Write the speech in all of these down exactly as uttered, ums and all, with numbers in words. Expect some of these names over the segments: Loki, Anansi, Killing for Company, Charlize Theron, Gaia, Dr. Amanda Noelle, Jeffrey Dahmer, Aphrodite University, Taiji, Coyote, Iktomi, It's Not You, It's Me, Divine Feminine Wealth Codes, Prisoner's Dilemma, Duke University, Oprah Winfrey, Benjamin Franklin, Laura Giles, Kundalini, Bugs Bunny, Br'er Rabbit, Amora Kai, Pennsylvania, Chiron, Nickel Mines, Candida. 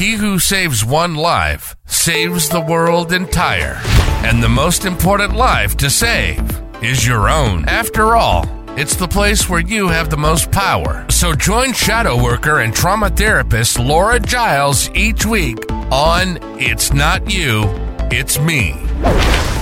He who saves one life saves the world entire. And the most important life to save is your own. After all, it's the place where you have the most power. So join shadow worker and trauma therapist Laura Giles each week on It's Not You, It's Me.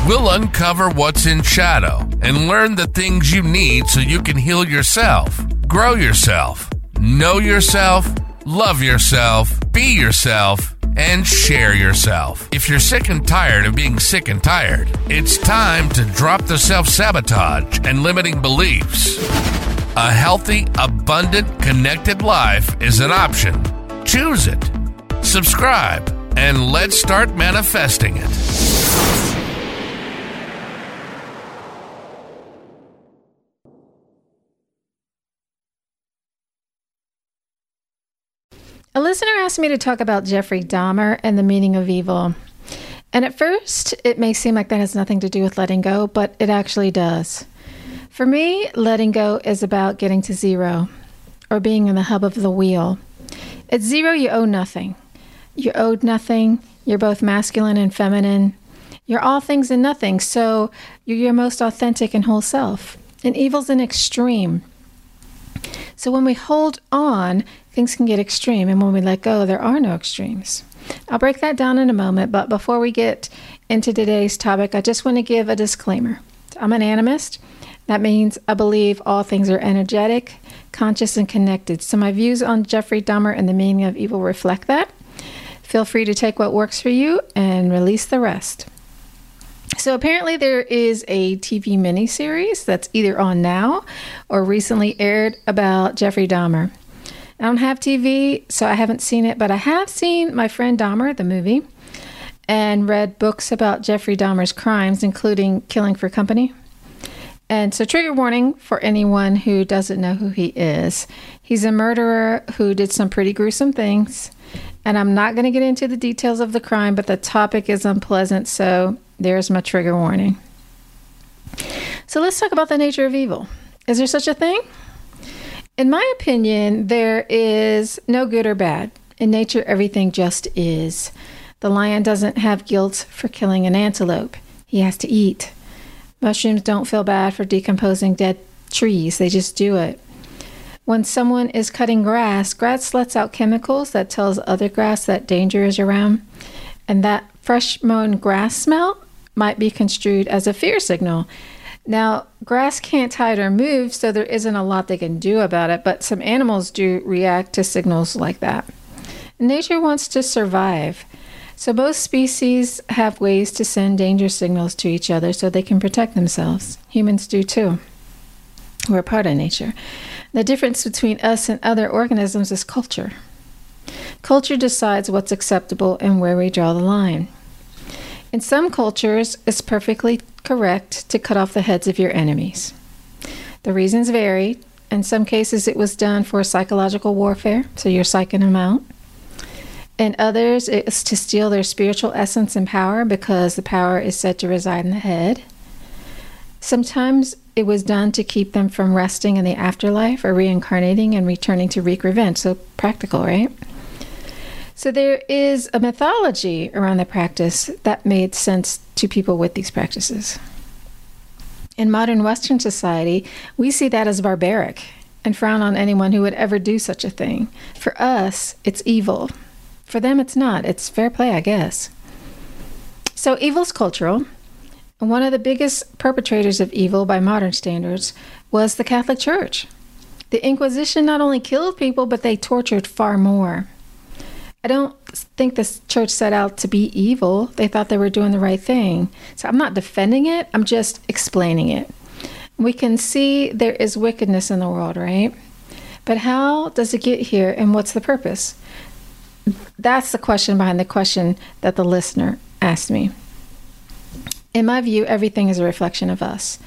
We'll uncover what's in shadow and learn the things you need so you can heal yourself, grow yourself, know yourself, love yourself, be yourself, and share yourself. If you're sick and tired of being sick and tired, it's time to drop the self-sabotage and limiting beliefs. A healthy, abundant, connected life is an option. Choose it. Subscribe, and let's start manifesting it. A listener asked me to talk about Jeffrey Dahmer and the meaning of evil. And at first, it may seem like that has nothing to do with letting go, but it actually does. For me, letting go is about getting to zero, or being in the hub of the wheel. At zero, you owe nothing. You're owed nothing. You're both masculine and feminine. You're all things and nothing, so you're your most authentic and whole self. And evil's an extreme. So when we hold on, things can get extreme, and when we let go, there are no extremes. I'll break that down in a moment, but before we get into today's topic, I just want to give a disclaimer. I'm an animist. That means I believe all things are energetic, conscious, and connected. So my views on Jeffrey Dahmer and the meaning of evil reflect that. Feel free to take what works for you and release the rest. So apparently there is a T V miniseries that's either on now or recently aired about Jeffrey Dahmer. I don't have T V, so I haven't seen it, but I have seen My Friend Dahmer, the movie, and read books about Jeffrey Dahmer's crimes, including Killing for Company. And so trigger warning for anyone who doesn't know who he is. He's a murderer who did some pretty gruesome things, and I'm not going to get into the details of the crime, but the topic is unpleasant, so there's my trigger warning. So let's talk about the nature of evil. Is there such a thing? In my opinion, there is no good or bad. In nature, everything just is. The lion doesn't have guilt for killing an antelope. He has to eat. Mushrooms don't feel bad for decomposing dead trees. They just do it. When someone is cutting grass, grass lets out chemicals that tells other grass that danger is around. And that fresh mown grass smell might be construed as a fear signal. Now, grass can't hide or move, so there isn't a lot they can do about it, but some animals do react to signals like that. Nature wants to survive, so both species have ways to send danger signals to each other so they can protect themselves. Humans do too. We're a part of nature. The difference between us and other organisms is culture. Culture decides what's acceptable and where we draw the line. In some cultures, it's perfectly correct to cut off the heads of your enemies. The reasons vary. In some cases, it was done for psychological warfare, so you're psyching them out. In others, it's to steal their spiritual essence and power because the power is said to reside in the head. Sometimes it was done to keep them from resting in the afterlife or reincarnating and returning to wreak revenge, so practical, right? So there is a mythology around the practice that made sense to people with these practices. In modern Western society, we see that as barbaric and frown on anyone who would ever do such a thing. For us, it's evil. For them, it's not. It's fair play, I guess. So evil's cultural. And one of the biggest perpetrators of evil by modern standards was the Catholic Church. The Inquisition not only killed people, but they tortured far more. I don't think this church set out to be evil. They thought they were doing the right thing. So I'm not defending it. I'm just explaining it. We can see there is wickedness in the world, right? But how does it get here and what's the purpose? That's the question behind the question that the listener asked me. In my view, everything is a reflection of us.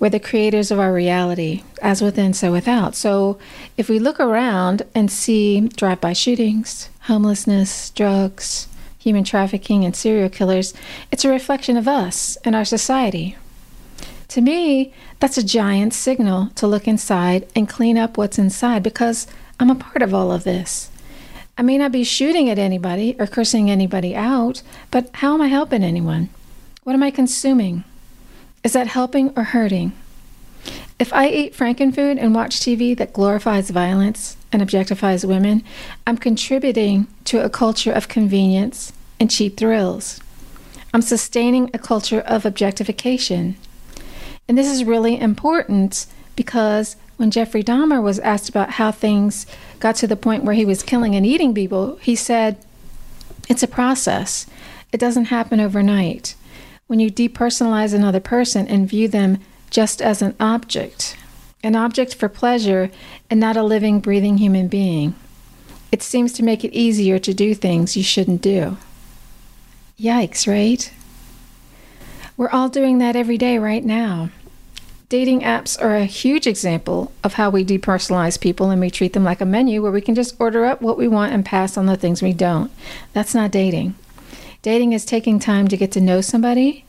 We're the creators of our reality, as within, so without. So if we look around and see drive-by shootings, homelessness, drugs, human trafficking, and serial killers, it's a reflection of us and our society. To me, that's a giant signal to look inside and clean up what's inside because I'm a part of all of this. I may not be shooting at anybody or cursing anybody out, but how am I helping anyone? What am I consuming? Is that helping or hurting? If I eat frankenfood and watch T V that glorifies violence and objectifies women, I'm contributing to a culture of convenience and cheap thrills. I'm sustaining a culture of objectification. And this is really important because when Jeffrey Dahmer was asked about how things got to the point where he was killing and eating people, he said, it's a process. It doesn't happen overnight. When you depersonalize another person and view them just as an object, an object for pleasure and not a living, breathing human being, it seems to make it easier to do things you shouldn't do. Yikes, right? We're all doing that every day right now. Dating apps are a huge example of how we depersonalize people and we treat them like a menu where we can just order up what we want and pass on the things we don't. That's not dating. Dating is taking time to get to know somebody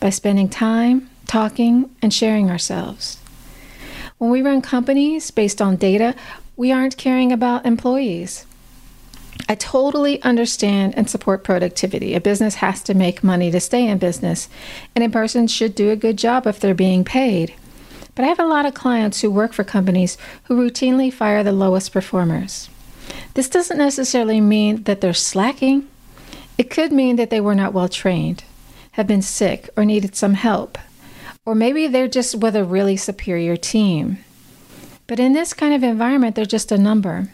by spending time talking and sharing ourselves. When we run companies based on data, we aren't caring about employees. I totally understand and support productivity. A business has to make money to stay in business, and a person should do a good job if they're being paid. But I have a lot of clients who work for companies who routinely fire the lowest performers. This doesn't necessarily mean that they're slacking. It could mean that they were not well trained, have been sick, or needed some help. Or maybe they're just with a really superior team. But in this kind of environment, they're just a number.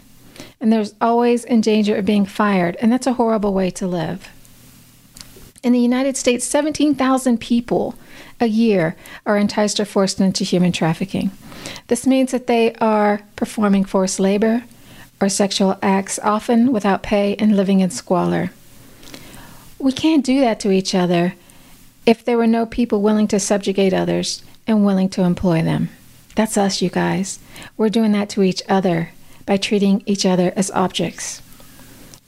And there's always in danger of being fired, and that's a horrible way to live. In the United States, seventeen thousand people a year are enticed or forced into human trafficking. This means that they are performing forced labor or sexual acts, often without pay and living in squalor. We can't do that to each other if there were no people willing to subjugate others and willing to employ them. That's us, you guys. We're doing that to each other by treating each other as objects.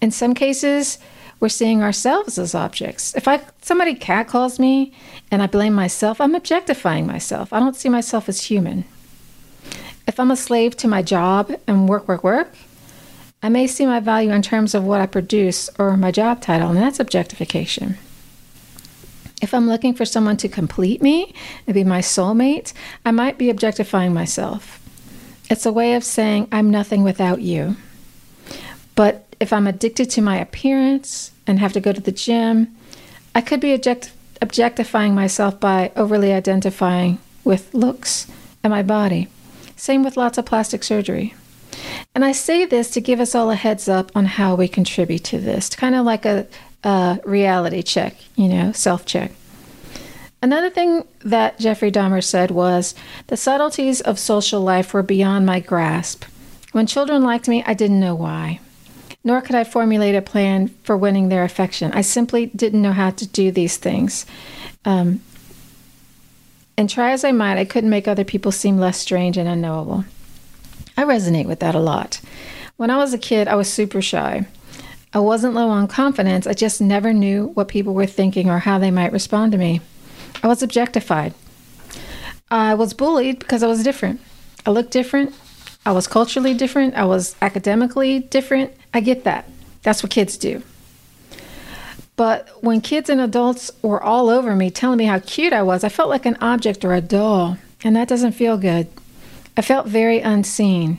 In some cases, we're seeing ourselves as objects. If I somebody catcalls me and I blame myself, I'm objectifying myself. I don't see myself as human. If I'm a slave to my job and work, work, work, I may see my value in terms of what I produce or my job title, and that's objectification. If I'm looking for someone to complete me and be my soulmate, I might be objectifying myself. It's a way of saying, I'm nothing without you. But if I'm addicted to my appearance and have to go to the gym, I could be object- objectifying myself by overly identifying with looks and my body. Same with lots of plastic surgery. And I say this to give us all a heads up on how we contribute to this. Kind of like a, a reality check, you know, self-check. Another thing that Jeffrey Dahmer said was, the subtleties of social life were beyond my grasp. When children liked me, I didn't know why. Nor could I formulate a plan for winning their affection. I simply didn't know how to do these things. Um, and try as I might, I couldn't make other people seem less strange and unknowable. I resonate with that a lot. When I was a kid, I was super shy. I wasn't low on confidence. I just never knew what people were thinking or how they might respond to me. I was objectified. I was bullied because I was different. I looked different. I was culturally different. I was academically different. I get that. That's what kids do. But when kids and adults were all over me telling me how cute I was, I felt like an object or a doll, and that doesn't feel good. I felt very unseen,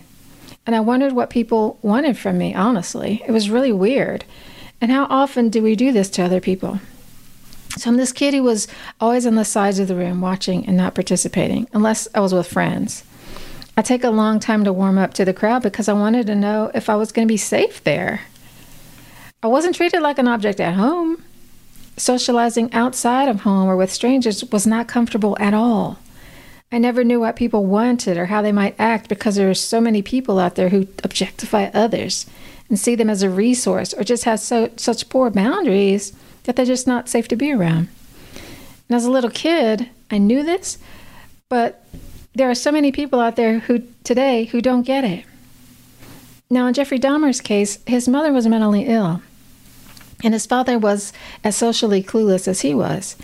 and I wondered what people wanted from me, honestly. It was really weird. And how often do we do this to other people? So I'm this kid who was always on the sides of the room watching and not participating, unless I was with friends. I take a long time to warm up to the crowd because I wanted to know if I was going to be safe there. I wasn't treated like an object at home. Socializing outside of home or with strangers was not comfortable at all. I never knew what people wanted or how they might act because there are so many people out there who objectify others and see them as a resource or just have so, such poor boundaries that they're just not safe to be around. And as a little kid, I knew this, but there are so many people out there who today who don't get it. Now, in Jeffrey Dahmer's case, his mother was mentally ill, and his father was as socially clueless as he was.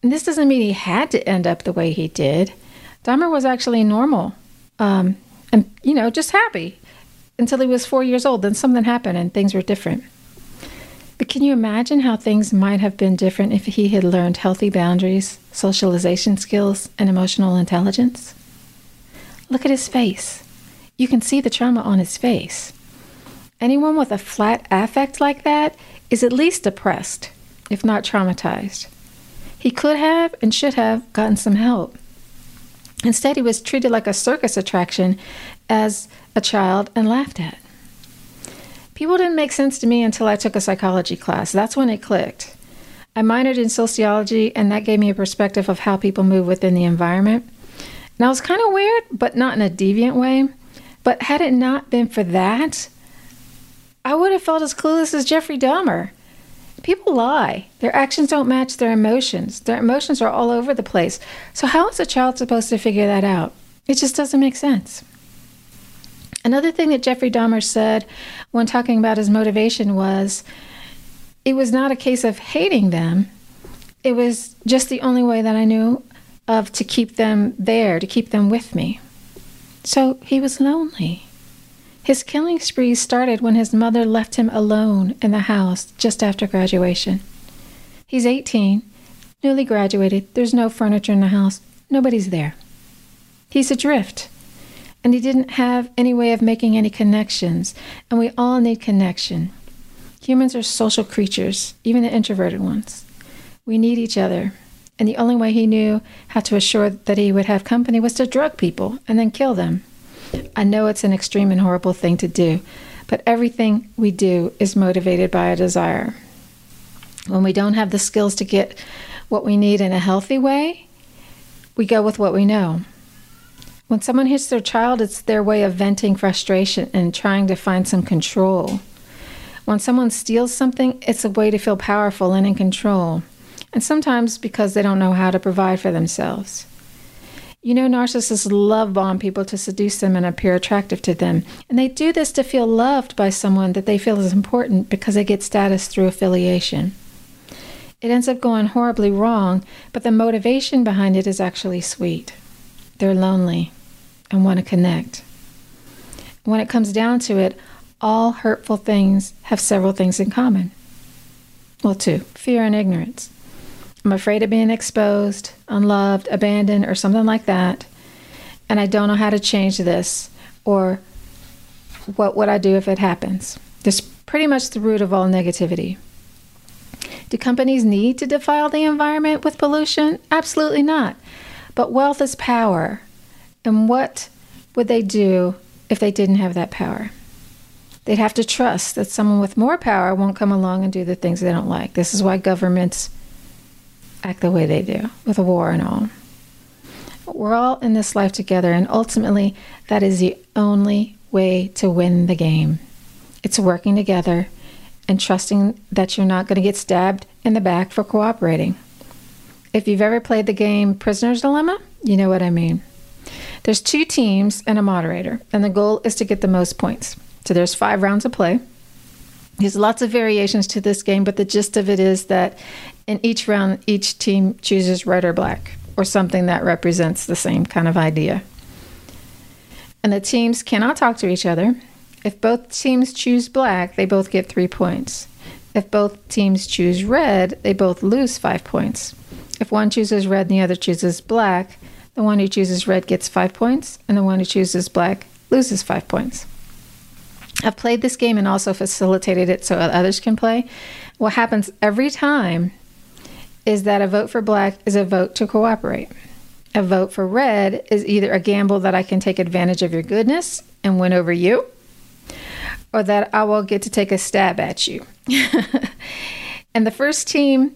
And this doesn't mean he had to end up the way he did. Dahmer was actually normal, um, and, you know, just happy. until he was four years old. Then something happened and things were different. But can you imagine how things might have been different if he had learned healthy boundaries, socialization skills, and emotional intelligence? Look at his face. You can see the trauma on his face. Anyone with a flat affect like that is at least depressed, if not traumatized. He could have and should have gotten some help. Instead, he was treated like a circus attraction as a child and laughed at. People didn't make sense to me until I took a psychology class. That's when it clicked. I minored in sociology, and that gave me a perspective of how people move within the environment. And I was kind of weird, but not in a deviant way. But had it not been for that, I would have felt as clueless as Jeffrey Dahmer. People lie. Their actions don't match their emotions. Their emotions are all over the place. So how is a child supposed to figure that out? It just doesn't make sense. Another thing that Jeffrey Dahmer said when talking about his motivation was, it was not a case of hating them. It was just the only way that I knew of to keep them there, to keep them with me. So he was lonely. His killing spree started when his mother left him alone in the house just after graduation. He's eighteen, newly graduated, there's no furniture in the house, nobody's there. He's adrift, and he didn't have any way of making any connections, and we all need connection. Humans are social creatures, even the introverted ones. We need each other, and the only way he knew how to assure that he would have company was to drug people and then kill them. I know it's an extreme and horrible thing to do, but everything we do is motivated by a desire. When we don't have the skills to get what we need in a healthy way, we go with what we know. When someone hits their child, it's their way of venting frustration and trying to find some control. When someone steals something, it's a way to feel powerful and in control, and sometimes because they don't know how to provide for themselves. You know, narcissists love bomb people to seduce them and appear attractive to them. And they do this to feel loved by someone that they feel is important because they get status through affiliation. It ends up going horribly wrong, but the motivation behind it is actually sweet. They're lonely and want to connect. When it comes down to it, all hurtful things have several things in common. Well, two, fear and ignorance. I'm afraid of being exposed, unloved, abandoned, or something like that. And I don't know how to change this, or what would I do if it happens? That's pretty much the root of all negativity. Do companies need to defile the environment with pollution? Absolutely not. But wealth is power. And what would they do if they didn't have that power? They'd have to trust that someone with more power won't come along and do the things they don't like. This is why governments act the way they do, with a war and all. We're all in this life together, and ultimately, that is the only way to win the game. It's working together and trusting that you're not going to get stabbed in the back for cooperating. If you've ever played the game Prisoner's Dilemma, you know what I mean. There's two teams and a moderator, and the goal is to get the most points. So there's five rounds of play. There's lots of variations to this game, but the gist of it is that in each round, each team chooses red or black, or something that represents the same kind of idea. And the teams cannot talk to each other. If both teams choose black, they both get three points. If both teams choose red, they both lose five points. If one chooses red and the other chooses black, the one who chooses red gets five points, and the one who chooses black loses five points. I've played this game and also facilitated it so others can play. What happens every time is that a vote for black is a vote to cooperate. A vote for red is either a gamble that I can take advantage of your goodness and win over you, or that I will get to take a stab at you. And the first team,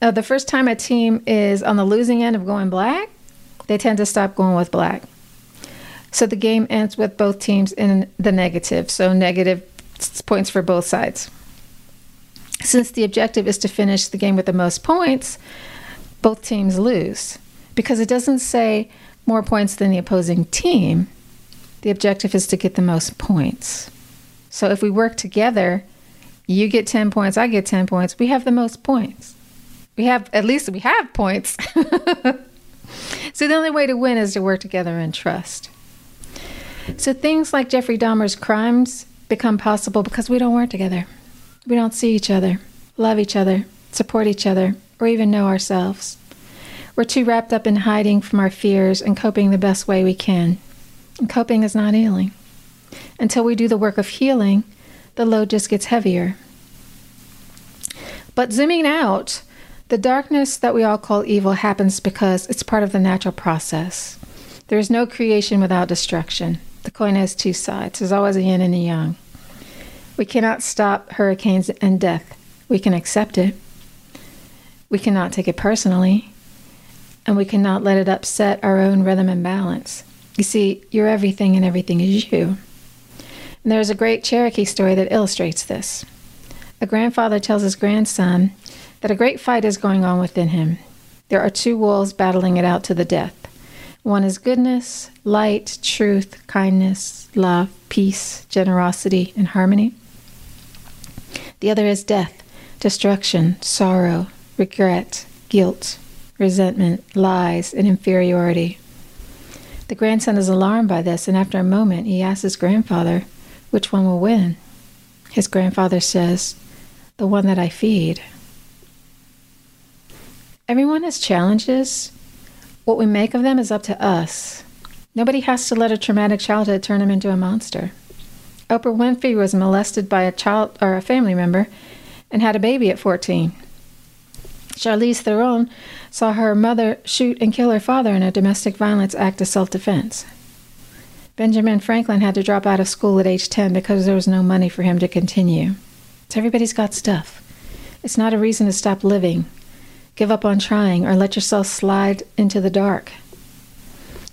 uh, the first time a team is on the losing end of going black, they tend to stop going with black. So the game ends with both teams in the negative, so negative points for both sides. Since the objective is to finish the game with the most points, both teams lose, because it doesn't say more points than the opposing team. The objective is to get the most points. So if we work together, you get ten points, I get ten points, we have the most points. We have, at least we have points. So the only way to win is to work together and trust. So things like Jeffrey Dahmer's crimes become possible because we don't work together. We don't see each other, love each other, support each other, or even know ourselves. We're too wrapped up in hiding from our fears and coping the best way we can. And coping is not healing. Until we do the work of healing, the load just gets heavier. But zooming out, the darkness that we all call evil happens because it's part of the natural process. There is no creation without destruction. The coin has two sides. There's always a yin and a yang. We cannot stop hurricanes and death. We can accept it. We cannot take it personally. And we cannot let it upset our own rhythm and balance. You see, you're everything and everything is you. And there's a great Cherokee story that illustrates this. A grandfather tells his grandson that a great fight is going on within him. There are two wolves battling it out to the death. One is goodness, light, truth, kindness, love, peace, generosity, and harmony. The other is death, destruction, sorrow, regret, guilt, resentment, lies, and inferiority. The grandson is alarmed by this, and after a moment, he asks his grandfather, which one will win? His grandfather says, the one that I feed. Everyone has challenges. What we make of them is up to us. Nobody has to let a traumatic childhood turn him into a monster. Oprah Winfrey was molested by a child or a family member and had a baby at fourteen. Charlize Theron saw her mother shoot and kill her father in a domestic violence act of self-defense. Benjamin Franklin had to drop out of school at age ten because there was no money for him to continue. So everybody's got stuff. It's not a reason to stop living, give up on trying, or let yourself slide into the dark.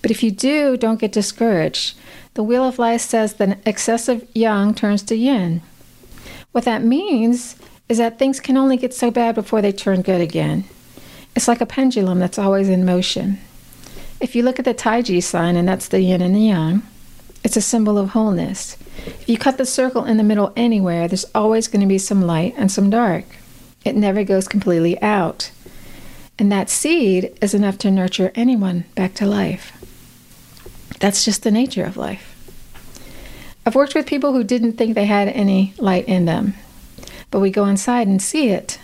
But if you do, don't get discouraged. The Wheel of Life says that excessive yang turns to yin. What that means is that things can only get so bad before they turn good again. It's like a pendulum that's always in motion. If you look at the Taiji sign, and that's the yin and the yang, it's a symbol of wholeness. If you cut the circle in the middle anywhere, there's always going to be some light and some dark. It never goes completely out. And that seed is enough to nurture anyone back to life. That's just the nature of life. I've worked with people who didn't think they had any light in them. But we go inside and see it.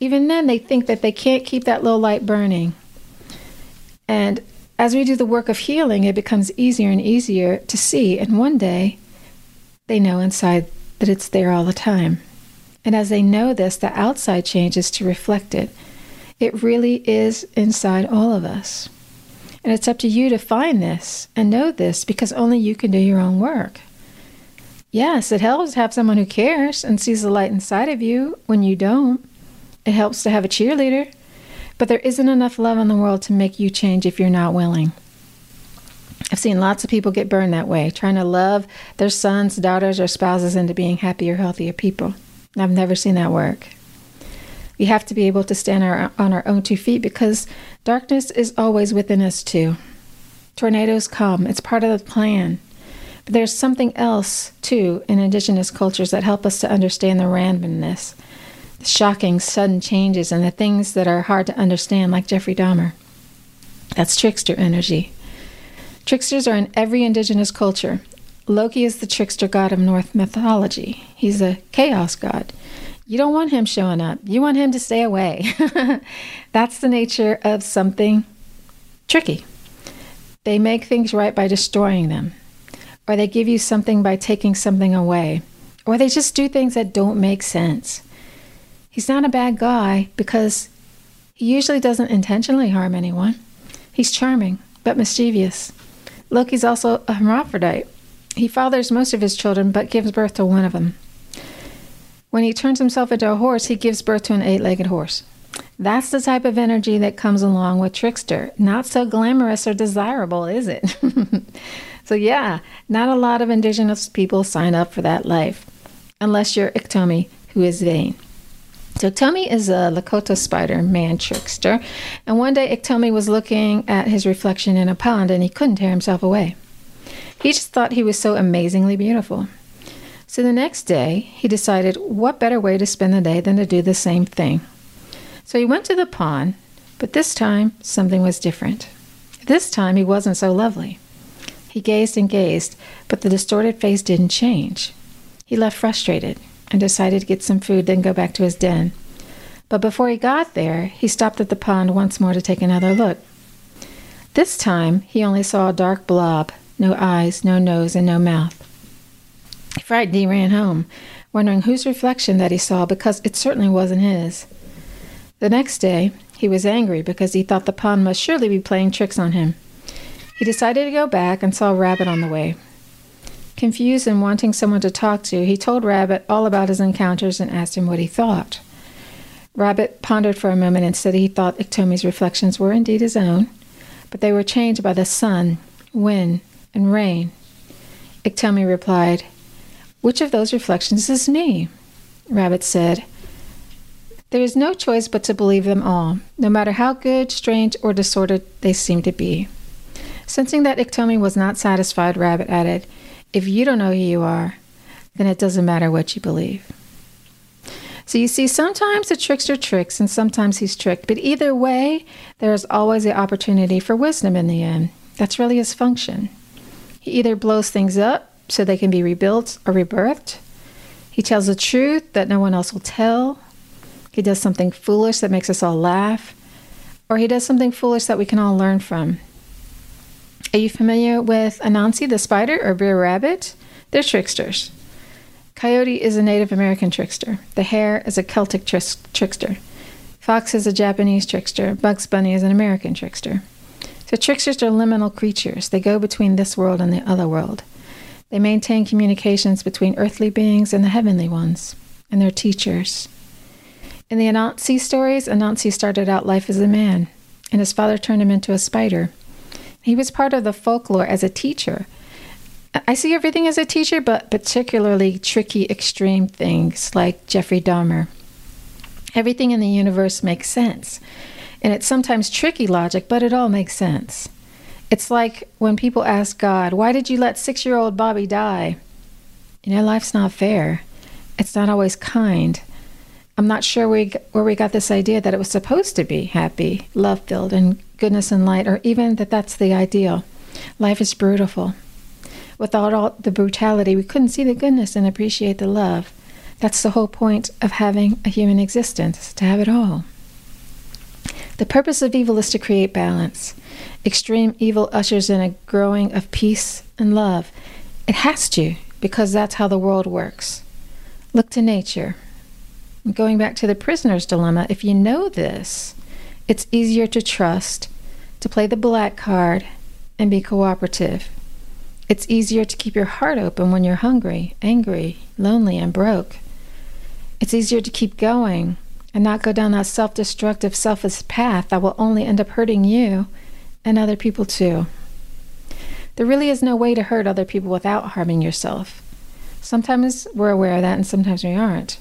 Even then, they think that they can't keep that little light burning. And as we do the work of healing, it becomes easier and easier to see. And one day, they know inside that it's there all the time. And as they know this, the outside changes to reflect it. It really is inside all of us. And it's up to you to find this and know this, because only you can do your own work. Yes, it helps to have someone who cares and sees the light inside of you when you don't. It helps to have a cheerleader, but there isn't enough love in the world to make you change if you're not willing. I've seen lots of people get burned that way, trying to love their sons, daughters, or spouses into being happier, healthier people. And I've never seen that work. We have to be able to stand our, on our own two feet, because darkness is always within us too. Tornadoes come. It's part of the plan. But there's something else, too, in indigenous cultures that help us to understand the randomness, the shocking, sudden changes, and the things that are hard to understand, like Jeffrey Dahmer. That's trickster energy. Tricksters are in every indigenous culture. Loki is the trickster god of Norse mythology. He's a chaos god. You don't want him showing up. You want him to stay away. That's the nature of something tricky. They make things right by destroying them. Or they give you something by taking something away. Or they just do things that don't make sense. He's not a bad guy because he usually doesn't intentionally harm anyone. He's charming, but mischievous. Loki's also a hermaphrodite. He fathers most of his children, but gives birth to one of them. When he turns himself into a horse, he gives birth to an eight-legged horse. That's the type of energy that comes along with trickster. Not so glamorous or desirable, is it? So yeah, not a lot of indigenous people sign up for that life, unless you're Iktomi, who is vain. So Iktomi is a Lakota spider man trickster, and one day Iktomi was looking at his reflection in a pond, and he couldn't tear himself away. He just thought he was so amazingly beautiful. So the next day, he decided what better way to spend the day than to do the same thing. So he went to the pond, but this time something was different. This time he wasn't so lovely. He gazed and gazed, but the distorted face didn't change. He left frustrated and decided to get some food, then go back to his den. But before he got there, he stopped at the pond once more to take another look. This time, he only saw a dark blob, no eyes, no nose, and no mouth. Frightened, he ran home, wondering whose reflection that he saw, because it certainly wasn't his. The next day, he was angry because he thought the pond must surely be playing tricks on him. He decided to go back and saw Rabbit on the way. Confused and wanting someone to talk to, he told Rabbit all about his encounters and asked him what he thought. Rabbit pondered for a moment and said he thought Iktomi's reflections were indeed his own, but they were changed by the sun, wind, and rain. Iktomi replied, "Which of those reflections is me?" Rabbit said, "There is no choice but to believe them all, no matter how good, strange, or disordered they seem to be." Sensing that Iktomi was not satisfied, Rabbit added, "If you don't know who you are, then it doesn't matter what you believe." So you see, sometimes the trickster tricks, and sometimes he's tricked. But either way, there is always the opportunity for wisdom in the end. That's really his function. He either blows things up so they can be rebuilt or rebirthed. He tells the truth that no one else will tell. He does something foolish that makes us all laugh. Or he does something foolish that we can all learn from. Are you familiar with Anansi the spider or Br'er Rabbit? They're tricksters. Coyote is a Native American trickster. The hare is a Celtic tri trickster. Fox is a Japanese trickster. Bugs Bunny is an American trickster. So tricksters are liminal creatures. They go between this world and the other world. They maintain communications between earthly beings and the heavenly ones, and their teachers. In the Anansi stories, Anansi started out life as a man, and his father turned him into a spider. He was part of the folklore as a teacher. I see everything as a teacher, but particularly tricky, extreme things like Jeffrey Dahmer. Everything in the universe makes sense. And it's sometimes tricky logic, but it all makes sense. It's like when people ask God, "Why did you let six-year-old Bobby die?" You know, life's not fair. It's not always kind. I'm not sure we, where we got this idea that it was supposed to be happy, love-filled, and goodness and light, or even that that's the ideal. Life is beautiful. Without all the brutality, we couldn't see the goodness and appreciate the love. That's the whole point of having a human existence, to have it all. The purpose of evil is to create balance. Extreme evil ushers in a growing of peace and love. It has to, because that's how the world works. Look to nature. Going back to the prisoner's dilemma, if you know this, it's easier to trust, to play the black card, and be cooperative. It's easier to keep your heart open when you're hungry, angry, lonely, and broke. It's easier to keep going and not go down that self-destructive, selfish path that will only end up hurting you and other people too. There really is no way to hurt other people without harming yourself. Sometimes we're aware of that and sometimes we aren't.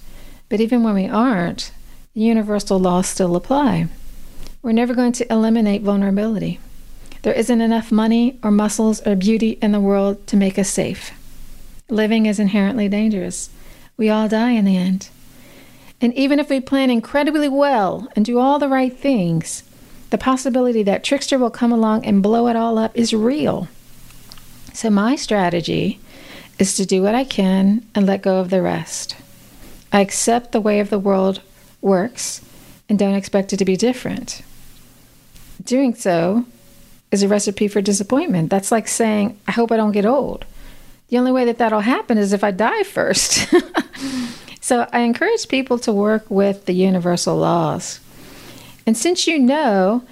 But even when we aren't, the universal laws still apply. We're never going to eliminate vulnerability. There isn't enough money or muscles or beauty in the world to make us safe. Living is inherently dangerous. We all die in the end. And even if we plan incredibly well and do all the right things, the possibility that trickster will come along and blow it all up is real. So my strategy is to do what I can and let go of the rest. I accept the way of the world works and don't expect it to be different. Doing so is a recipe for disappointment. That's like saying, "I hope I don't get old." The only way that that'll happen is if I die first. So I encourage people to work with the universal laws. And since you know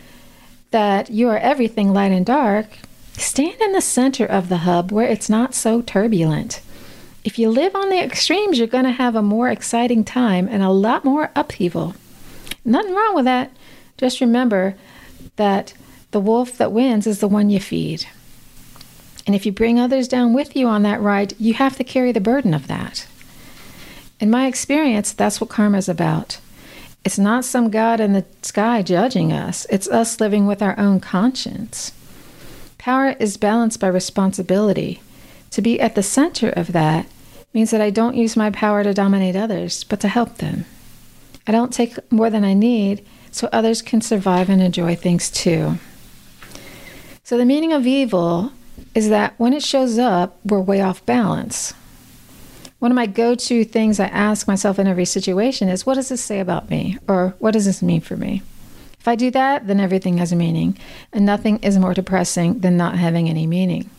that you are everything light and dark, stand in the center of the hub where it's not so turbulent. If you live on the extremes, you're going to have a more exciting time and a lot more upheaval. Nothing wrong with that. Just remember that the wolf that wins is the one you feed. And if you bring others down with you on that ride, you have to carry the burden of that. In my experience, that's what karma is about. It's not some God in the sky judging us. It's us living with our own conscience. Power is balanced by responsibility. To be at the center of that means that I don't use my power to dominate others, but to help them. I don't take more than I need so others can survive and enjoy things too. So the meaning of evil is that when it shows up, we're way off balance. One of my go-to things I ask myself in every situation is, what does this say about me? Or what does this mean for me? If I do that, then everything has a meaning, and nothing is more depressing than not having any meaning.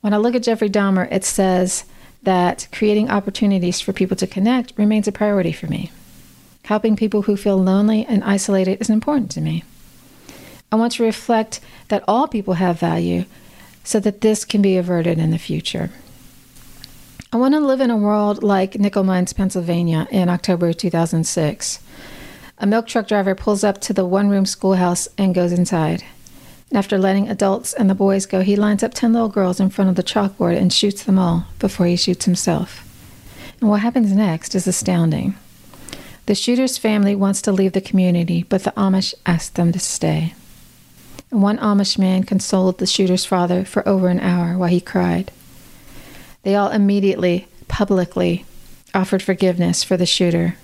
When I look at Jeffrey Dahmer, it says that creating opportunities for people to connect remains a priority for me. Helping people who feel lonely and isolated is important to me. I want to reflect that all people have value so that this can be averted in the future. I want to live in a world like Nickel Mines, Pennsylvania in October two thousand six. A milk truck driver pulls up to the one-room schoolhouse and goes inside. After letting adults and the boys go, he lines up ten little girls in front of the chalkboard and shoots them all before he shoots himself. And what happens next is astounding. The shooter's family wants to leave the community, but the Amish ask them to stay. And one Amish man consoled the shooter's father for over an hour while he cried. They all immediately, publicly, offered forgiveness for the shooter.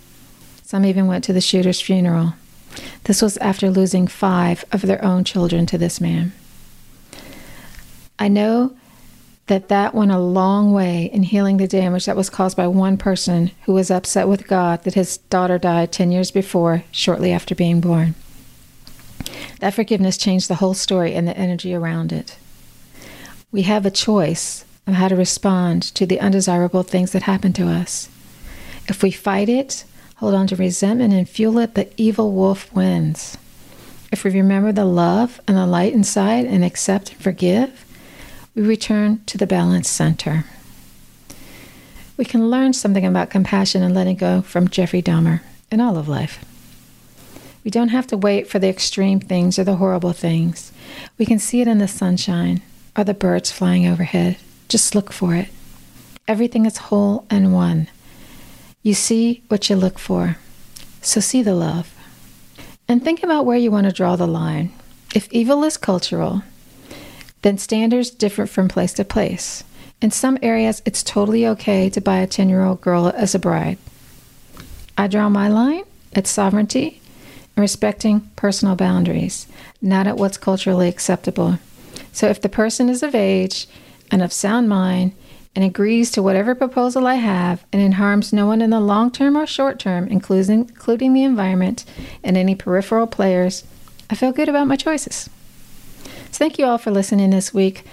Some even went to the shooter's funeral. This was after losing five of their own children to this man. I know that that went a long way in healing the damage that was caused by one person who was upset with God that his daughter died ten years before, shortly after being born. That forgiveness changed the whole story and the energy around it. We have a choice of how to respond to the undesirable things that happen to us. If we fight it, hold on to resentment and fuel it, the evil wolf wins. If we remember the love and the light inside and accept and forgive, we return to the balanced center. We can learn something about compassion and letting go from Jeffrey Dahmer in all of life. We don't have to wait for the extreme things or the horrible things. We can see it in the sunshine or the birds flying overhead. Just look for it. Everything is whole and one. You see what you look for, so see the love. And think about where you want to draw the line. If evil is cultural, then standards differ from place to place. In some areas, it's totally okay to buy a ten-year-old girl as a bride. I draw my line at sovereignty and respecting personal boundaries, not at what's culturally acceptable. So if the person is of age and of sound mind, and agrees to whatever proposal I have, and it harms no one in the long term or short term, including, including the environment and any peripheral players, I feel good about my choices. So thank you all for listening this week.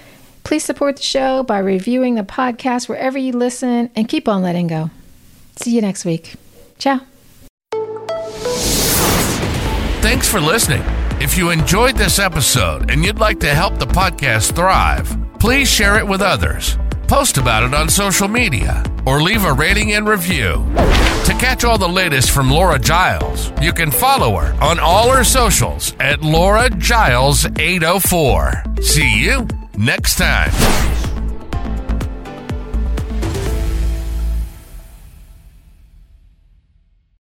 Please support the show by reviewing the podcast wherever you listen, and keep on letting go. See you next week. Ciao. Thanks for listening. If you enjoyed this episode and you'd like to help the podcast thrive, please share it with others. Post about it on social media, or leave a rating and review. To catch all the latest from Laura Giles, you can follow her on all her socials at Laura Giles eight oh four. See you next time.